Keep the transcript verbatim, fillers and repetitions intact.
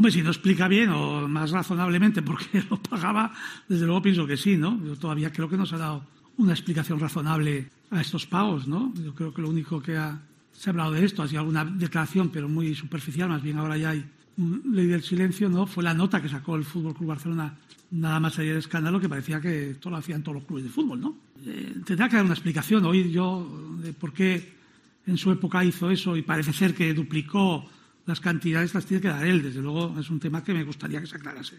Hombre, si lo explica bien o más razonablemente por qué lo pagaba, desde luego pienso que sí, ¿no? Yo todavía creo que no se ha dado una explicación razonable a estos pagos, ¿no? Yo creo que lo único que ha, se ha hablado de esto ha sido alguna declaración, pero muy superficial, más bien ahora ya hay ley del silencio, ¿no? Fue la nota que sacó el Fútbol Club Barcelona, nada más allá del escándalo, que parecía que todo lo hacían todos los clubes de fútbol, ¿no? Eh, tendrá que dar una explicación, oír yo de por qué en su época hizo eso y parece ser que duplicó las cantidades, las tiene que dar él. Desde luego es un tema que me gustaría que se aclarase.